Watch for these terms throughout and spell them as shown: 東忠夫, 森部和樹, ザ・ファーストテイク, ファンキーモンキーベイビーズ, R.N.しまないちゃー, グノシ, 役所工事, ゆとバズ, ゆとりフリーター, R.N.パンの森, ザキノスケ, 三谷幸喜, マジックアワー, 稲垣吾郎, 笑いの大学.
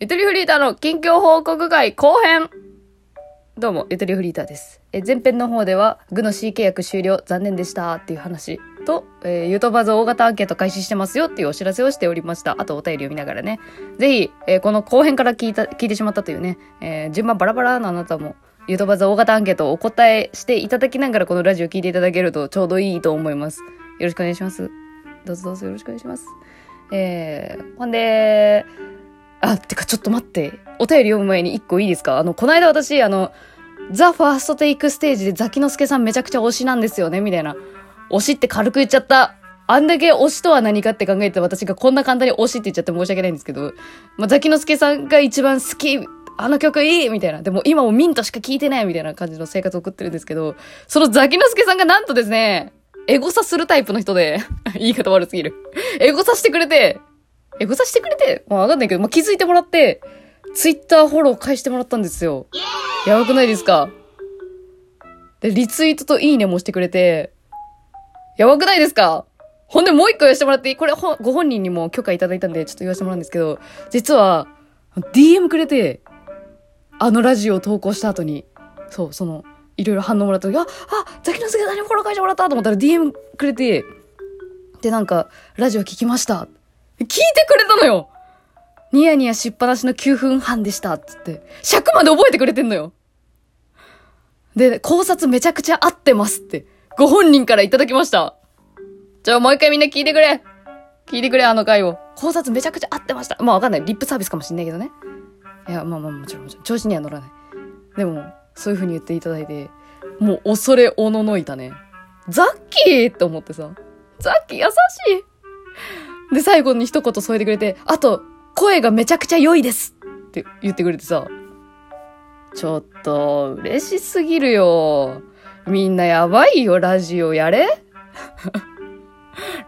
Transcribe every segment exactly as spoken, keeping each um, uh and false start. ゆとりフリーターの近況報告会後編。どうもゆとりフリーターです。え前編の方ではグの C 契約終了残念でしたっていう話と、えー、ゆとばず大型アンケート開始してますよっていうお知らせをしておりました。あとお便りを見ながらね、ぜひ、えー、この後編から聞いた聞いてしまったというね、えー、順番バラバラのあなたもゆとばず大型アンケートをお答えしていただきながらこのラジオ聞いていただけるとちょうどいいと思います。よろしくお願いします。どうぞどうぞよろしくお願いします。えー、ほんであ、てかちょっと待って。お便り読む前に一個いいですか？あの、こないだ私、あの、ザ・ファーストテイクステージでザキノスケさんめちゃくちゃ推しなんですよね、みたいな。推しって軽く言っちゃった。あんだけ推しとは何かって考えてた私がこんな簡単に推しって言っちゃって申し訳ないんですけど、まあ、ザキノスケさんが一番好き、あの曲いいみたいな。でも今もミントしか聴いてないみたいな感じの生活を送ってるんですけど、そのザキノスケさんがなんとですね、エゴサするタイプの人で、言い方悪すぎる。エゴサしてくれて、エゴサしてくれて、まあ、わかんないけど、まあ、気づいてもらって、ツイッターフォロー返してもらったんですよ。やばくないですか？で、リツイートといいねもしてくれて、やばくないですか？ほんでもう一個言わせてもらっていい？これほ、ご本人にも許可いただいたんで、ちょっと言わせてもらうんですけど、実は、ディーエム くれて、あのラジオを投稿した後に、そう、その、いろいろ反応もらった時、あ、あ、ザキノスケさんにフォロー返してもらったと思ったら ディーエム くれて、で、なんか、ラジオ聞きました。聞いてくれたのよ。ニヤニヤしっぱなしのきゅうふんはんでしたっつって尺まで覚えてくれてんのよ。で、考察めちゃくちゃ合ってますってご本人からいただきました。じゃあもう一回みんな聞いてくれ聞いてくれあの回を。考察めちゃくちゃ合ってました。まあわかんない、リップサービスかもしんないけどね。いやまあまあもちろんもちろん調子には乗らない。でもそういう風に言っていただいて、もう恐れおののいたね。ザッキーって思ってさ、ザッキー優しい。で、最後に一言添えてくれて、あと、声がめちゃくちゃ良いですって言ってくれてさ、ちょっと、嬉しすぎるよ。みんなやばいよ、ラジオやれ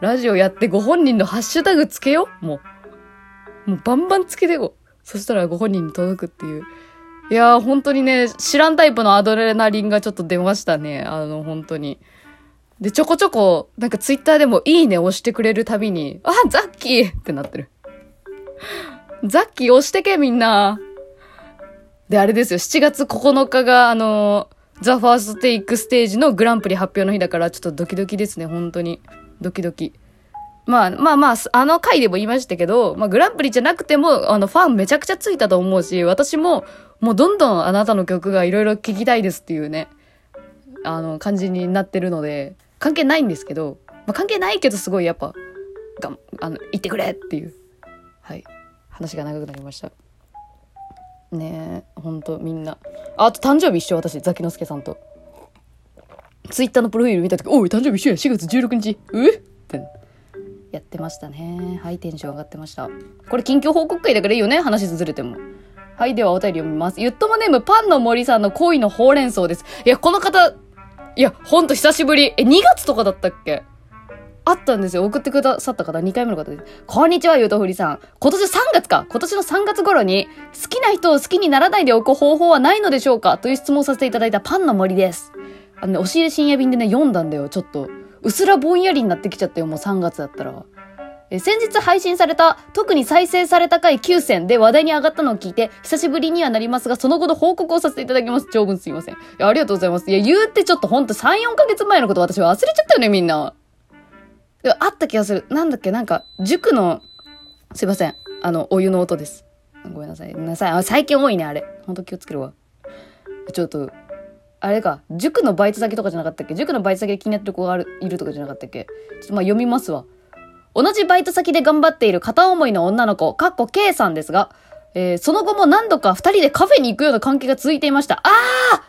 ラジオやってご本人のハッシュタグつけよもう。もうバンバンつけてこ。そしたらご本人に届くっていう。いやー、本当にね、知らんタイプのアドレナリンがちょっと出ましたね。あの、本当に。で、ちょこちょこ、なんかツイッターでもいいね押してくれるたびに、あ、ザッキーってなってる。ザッキー押してけ、みんな。で、あれですよ、しちがつここのかが、あの、ザ・ファーストテイクステージのグランプリ発表の日だから、ちょっとドキドキですね、本当に。ドキドキ。まあまあまあ、あの回でも言いましたけど、まあグランプリじゃなくても、あの、ファンめちゃくちゃついたと思うし、私も、もうどんどんあなたの曲がいろいろ聴きたいですっていうね、あの、感じになってるので、関係ないんですけど、まあ、関係ないけどすごいやっぱがあの言ってくれっていう。はい、話が長くなりましたねえ。ほんとみんな あ, あと誕生日一緒。私ザキノスケさんとツイッターのプロフィール見た時、おい誕生日一緒やしがつじゅうろくにちうってやってましたね。はい、テンション上がってました。これ近況報告会だからいいよね、話ずれても。はい、ではお便り読みます。ゆっともネームパンの森さんの恋のほうれん草です。いやこの方、いや、ほんと久しぶり。え、にがつとかだったっけ？あったんですよ。送ってくださった方、にかいめの方です。こんにちは、ゆとふりさん。今年さんがつか。今年のさんがつ頃に、好きな人を好きにならないでおく方法はないのでしょうか？という質問をさせていただいたパンの森です。あのね、押し入れ深夜便でね、読んだんだよ、ちょっと。うすらぼんやりになってきちゃったよ、もうさんがつだったら。え、先日配信された、特に再生された回きゅうせんで話題に上がったのを聞いて、久しぶりにはなりますが、その後の報告をさせていただきます。長文すいません。いや、ありがとうございます。いや、言うてちょっとほんとさん、よんかげつまえのこと私忘れちゃったよね、みんな。でもあった気がする。なんだっけ、なんか、塾の、すいません。あの、お湯の音です。ごめんなさい。ごめんなさい。あ、最近多いね、あれ。ほんと気をつけるわ。ちょっと、あれか、塾のバイト先とかじゃなかったっけ？塾のバイト先で気になってる子がいるとかじゃなかったっけ？ちょっとまあ読みますわ。同じバイト先で頑張っている片思いの女の子、かっこ K さんですが、えー、その後も何度か二人でカフェに行くような関係が続いていました。あー！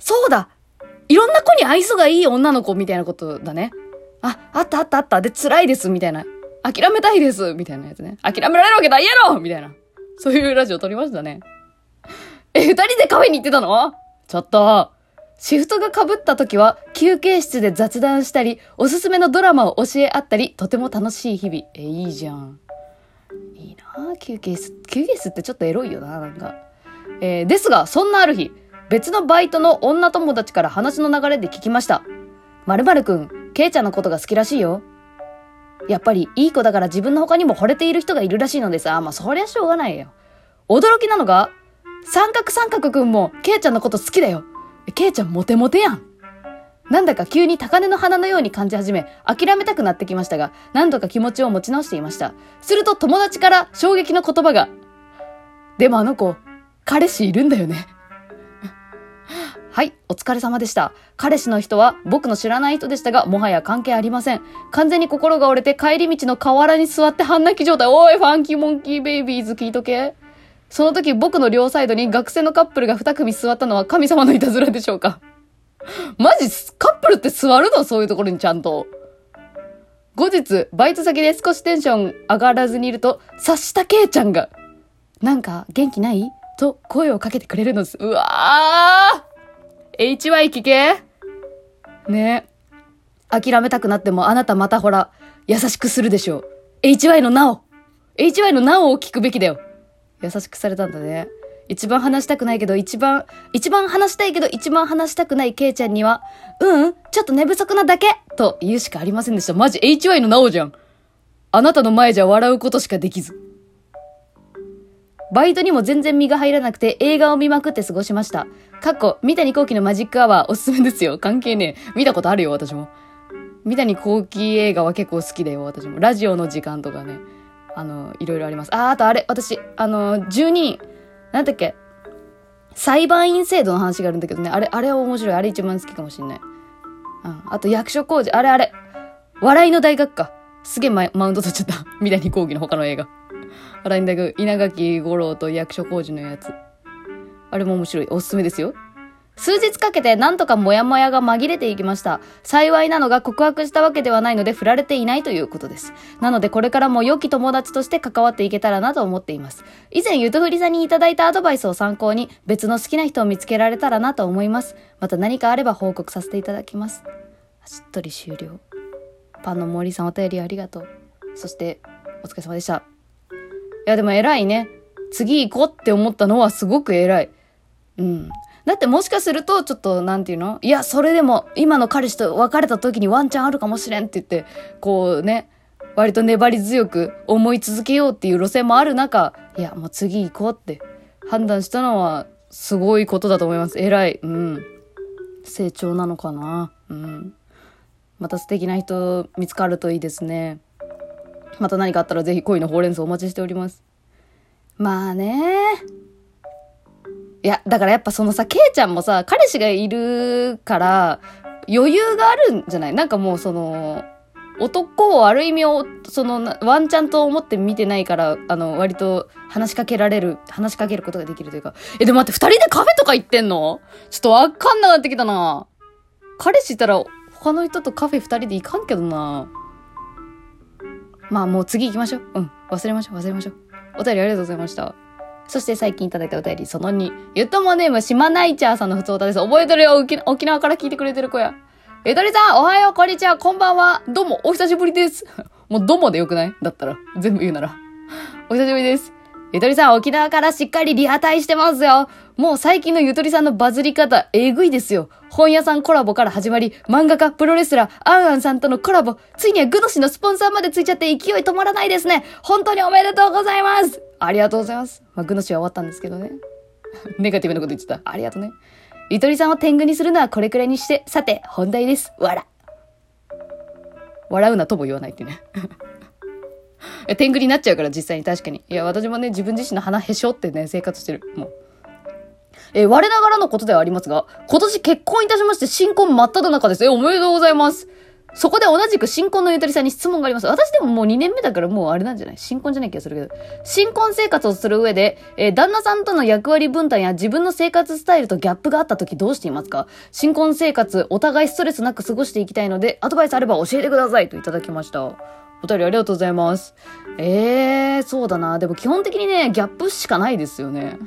そうだ！いろんな子に愛想がいい女の子みたいなことだね。あ、あったあったあった。で、辛いです、みたいな。諦めたいです、みたいなやつね。諦められるわけないやろ！みたいな。そういうラジオ撮りましたね。え、二人でカフェに行ってたの？ちょっと。シフトが被った時は休憩室で雑談したり、おすすめのドラマを教え合ったり、とても楽しい日々。え、いいじゃん。いいなぁ、休憩室。休憩室ってちょっとエロいよな、なんか。えー、ですが、そんなある日、別のバイトの女友達から話の流れで聞きました。〇〇くん、ケイちゃんのことが好きらしいよ。やっぱりいい子だから自分の他にも惚れている人がいるらしいのです。あ、まあそりゃしょうがないよ。驚きなのが、三角三角くんもケイちゃんのこと好きだよ。ケイちゃんモテモテやん。なんだか急に高嶺の花のように感じ始め、諦めたくなってきましたが、何度か気持ちを持ち直していました。すると友達から衝撃の言葉が。でもあの子、彼氏いるんだよね。はい、お疲れ様でした。彼氏の人は僕の知らない人でしたが、もはや関係ありません。完全に心が折れて帰り道の河原に座って半泣き状態。おい、ファンキーモンキーベイビーズ聞いとけ。その時僕の両サイドに学生のカップルがに組座ったのは神様のいたずらでしょうか。マジカップルって座るの？そういうところにちゃんと。後日バイト先で少しテンション上がらずにいると、察したけいちゃんがなんか元気ないと声をかけてくれるのです。うわー エイチワイ 聞けねえ。諦めたくなってもあなたまたほら優しくするでしょう。 エイチワイ のなお エイチワイ のなおを聞くべきだよ。優しくされたんだね。一番話したくないけど一番一番話したいけど一番話したくないケイちゃんには、ううんちょっと寝不足なだけと言うしかありませんでした。マジ エイチワイ のなおじゃん。あなたの前じゃ笑うことしかできず。バイトにも全然身が入らなくて映画を見まくって過ごしました。かっこ三谷幸喜のマジックアワーおすすめですよ。関係ねえ。見たことあるよ。私も三谷幸喜映画は結構好きだよ。私もラジオの時間とかね、あのいろいろあります。あーあとあれ、私あのじゅうににんなんだっけ、裁判員制度の話があるんだけどね、あれあれ面白い。あれ一番好きかもしんない。うん、あと役所工事、あれあれ笑いの大学か。すげえ マ, マウント取っちゃった三谷幸喜の他の映画笑いの大学、稲垣吾郎と役所工事のやつ、あれも面白い。おすすめですよ。数日かけてなんとかモヤモヤが紛れていきました。幸いなのが告白したわけではないので振られていないということです。なのでこれからも良き友達として関わっていけたらなと思っています。以前ゆとふりさんにいただいたアドバイスを参考に別の好きな人を見つけられたらなと思います。また何かあれば報告させていただきます。しっとり終了。パンの森さんお便りありがとう。そしてお疲れ様でした。いやでも偉いね。次行こうって思ったのはすごく偉い。うん。だってもしかするとちょっとなんていうの、いやそれでも今の彼氏と別れた時にワンチャンあるかもしれんって言ってこうね、割と粘り強く思い続けようっていう路線もある中、いやもう次行こうって判断したのはすごいことだと思います。偉い。うん。成長なのかな。うん。また素敵な人見つかるといいですね。また何かあったらぜひ恋のほうれん草お待ちしております。まあねー。いやだからやっぱそのさ、ケイちゃんもさ彼氏がいるから余裕があるんじゃない？なんかもうその男をある意味をそのワンチャンと思って見てないから、あの割と話しかけられる話しかけることができるというか。えでも待って、ふたりでカフェとか行ってんの？ちょっとわかんなくなってきたな。彼氏いたら他の人とカフェふたりで行かんけどな。まあもう次行きましょう。うん、忘れましょう忘れましょう。お便りありがとうございました。そして最近いただいたお便り、そのに。ゆっともネーム、しまないちゃーさんのふつおたです。覚えてるよ、沖縄から聞いてくれてる子や。ゆとりさん、おはよう、こんにちは、こんばんは。どうも、お久しぶりです。もう、どうもでよくない？だったら、全部言うなら。お久しぶりです。ゆとりさん、沖縄からしっかりリアタイしてますよ。もう最近のゆとりさんのバズり方、えぐいですよ。本屋さんコラボから始まり、漫画家、プロレスラー、アンアンさんとのコラボ、ついにはグノシのスポンサーまでついちゃって勢い止まらないですね。本当におめでとうございます。ありがとうございます。まあ、グノシは終わったんですけどね。ネガティブなこと言っちゃった。ありがとうね。ゆとりさんを天狗にするのはこれくらいにして、さて、本題です。笑。笑うなとも言わないってね。いや天狗になっちゃうから実際に。確かに。いや、私もね、自分自身の鼻へしょってね、生活してる。もう。えー、我ながらのことではありますが、今年結婚いたしまして新婚真っ只中です。えー、おめでとうございます。そこで同じく新婚のゆとりさんに質問があります。私でももうにねんめだからもうあれなんじゃない？新婚じゃない気がするけど。新婚生活をする上で、えー、旦那さんとの役割分担や自分の生活スタイルとギャップがあった時どうしていますか？新婚生活、お互いストレスなく過ごしていきたいので、アドバイスあれば教えてくださいといただきました。お便りありがとうございます。えー、そうだな。でも基本的にね、ギャップしかないですよね。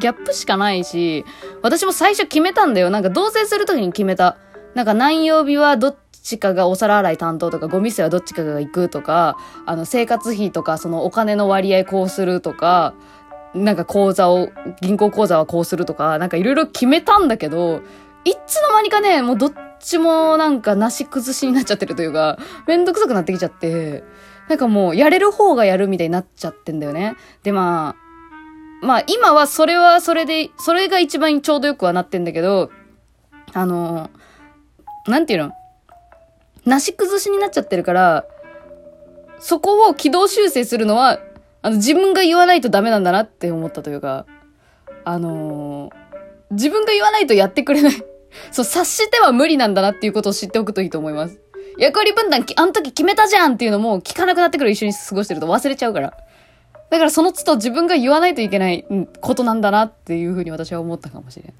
ギャップしかないし、私も最初決めたんだよ。なんか同棲するときに決めた。なんか何曜日はどっちかがお皿洗い担当とか、ゴミ捨てはどっちかが行くとか、あの生活費とかそのお金の割合こうするとか、なんか口座を、銀行口座はこうするとか、なんかいろいろ決めたんだけど、いつの間にかね、もうどっちもなんかなし崩しになっちゃってるというか、めんどくさくなってきちゃって、なんかもうやれる方がやるみたいになっちゃってんだよね。でまあ、まあ今はそれはそれで、それが一番ちょうどよくはなってんだけど、あのー、なんていうの、なし崩しになっちゃってるから、そこを軌道修正するのは、あの自分が言わないとダメなんだなって思ったというか、あのー、自分が言わないとやってくれない。そう、察しては無理なんだなっていうことを知っておくといいと思います。役割分担、あの時決めたじゃんっていうのも聞かなくなってくる、一緒に過ごしてると忘れちゃうから。だからその都度自分が言わないといけないことなんだなっていうふうに私は思ったかもしれない。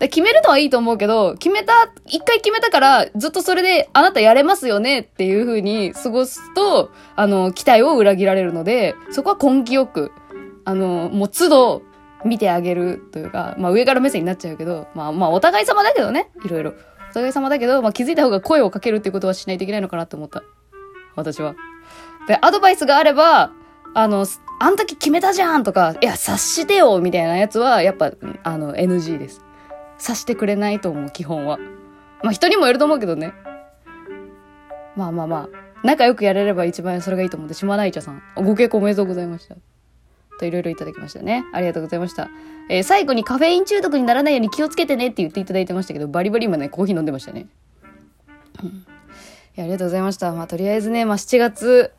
だ決めるのはいいと思うけど、決めた、一回決めたからずっとそれであなたやれますよねっていうふうに過ごすと、あの、期待を裏切られるので、そこは根気よく、あの、もう都度見てあげるというか、まあ上から目線になっちゃうけど、まあまあお互い様だけどね、いろいろ。お互い様だけど、まあ気づいた方が声をかけるっていうことはしないといけないのかなって思った。私は。で、アドバイスがあれば、あの、あの時決めたじゃんとか、いや、察してよみたいなやつは、やっぱ、あの、エヌジー です。察してくれないと思う、基本は。まあ、人にもよると思うけどね。まあまあまあ、仲良くやれれば一番それがいいと思うんで、島内茶さん、ご結婚おめでとうございました。と、いろいろいただきましたね。ありがとうございました。えー、最後にカフェイン中毒にならないように気をつけてねって言っていただいてましたけど、バリバリ今ね、コーヒー飲んでましたね。いや、ありがとうございました。まあ、とりあえずね、まあ、しちがつ、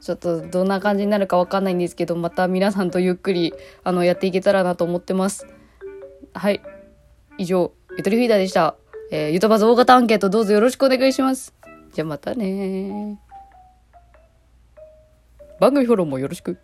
ちょっとどんな感じになるかわかんないんですけど、また皆さんとゆっくりあのやっていけたらなと思ってます。はい。以上、ゆとりフィーダーでした。えー、ゆとばず大型アンケートどうぞよろしくお願いします。じゃあまたね。番組フォローもよろしく。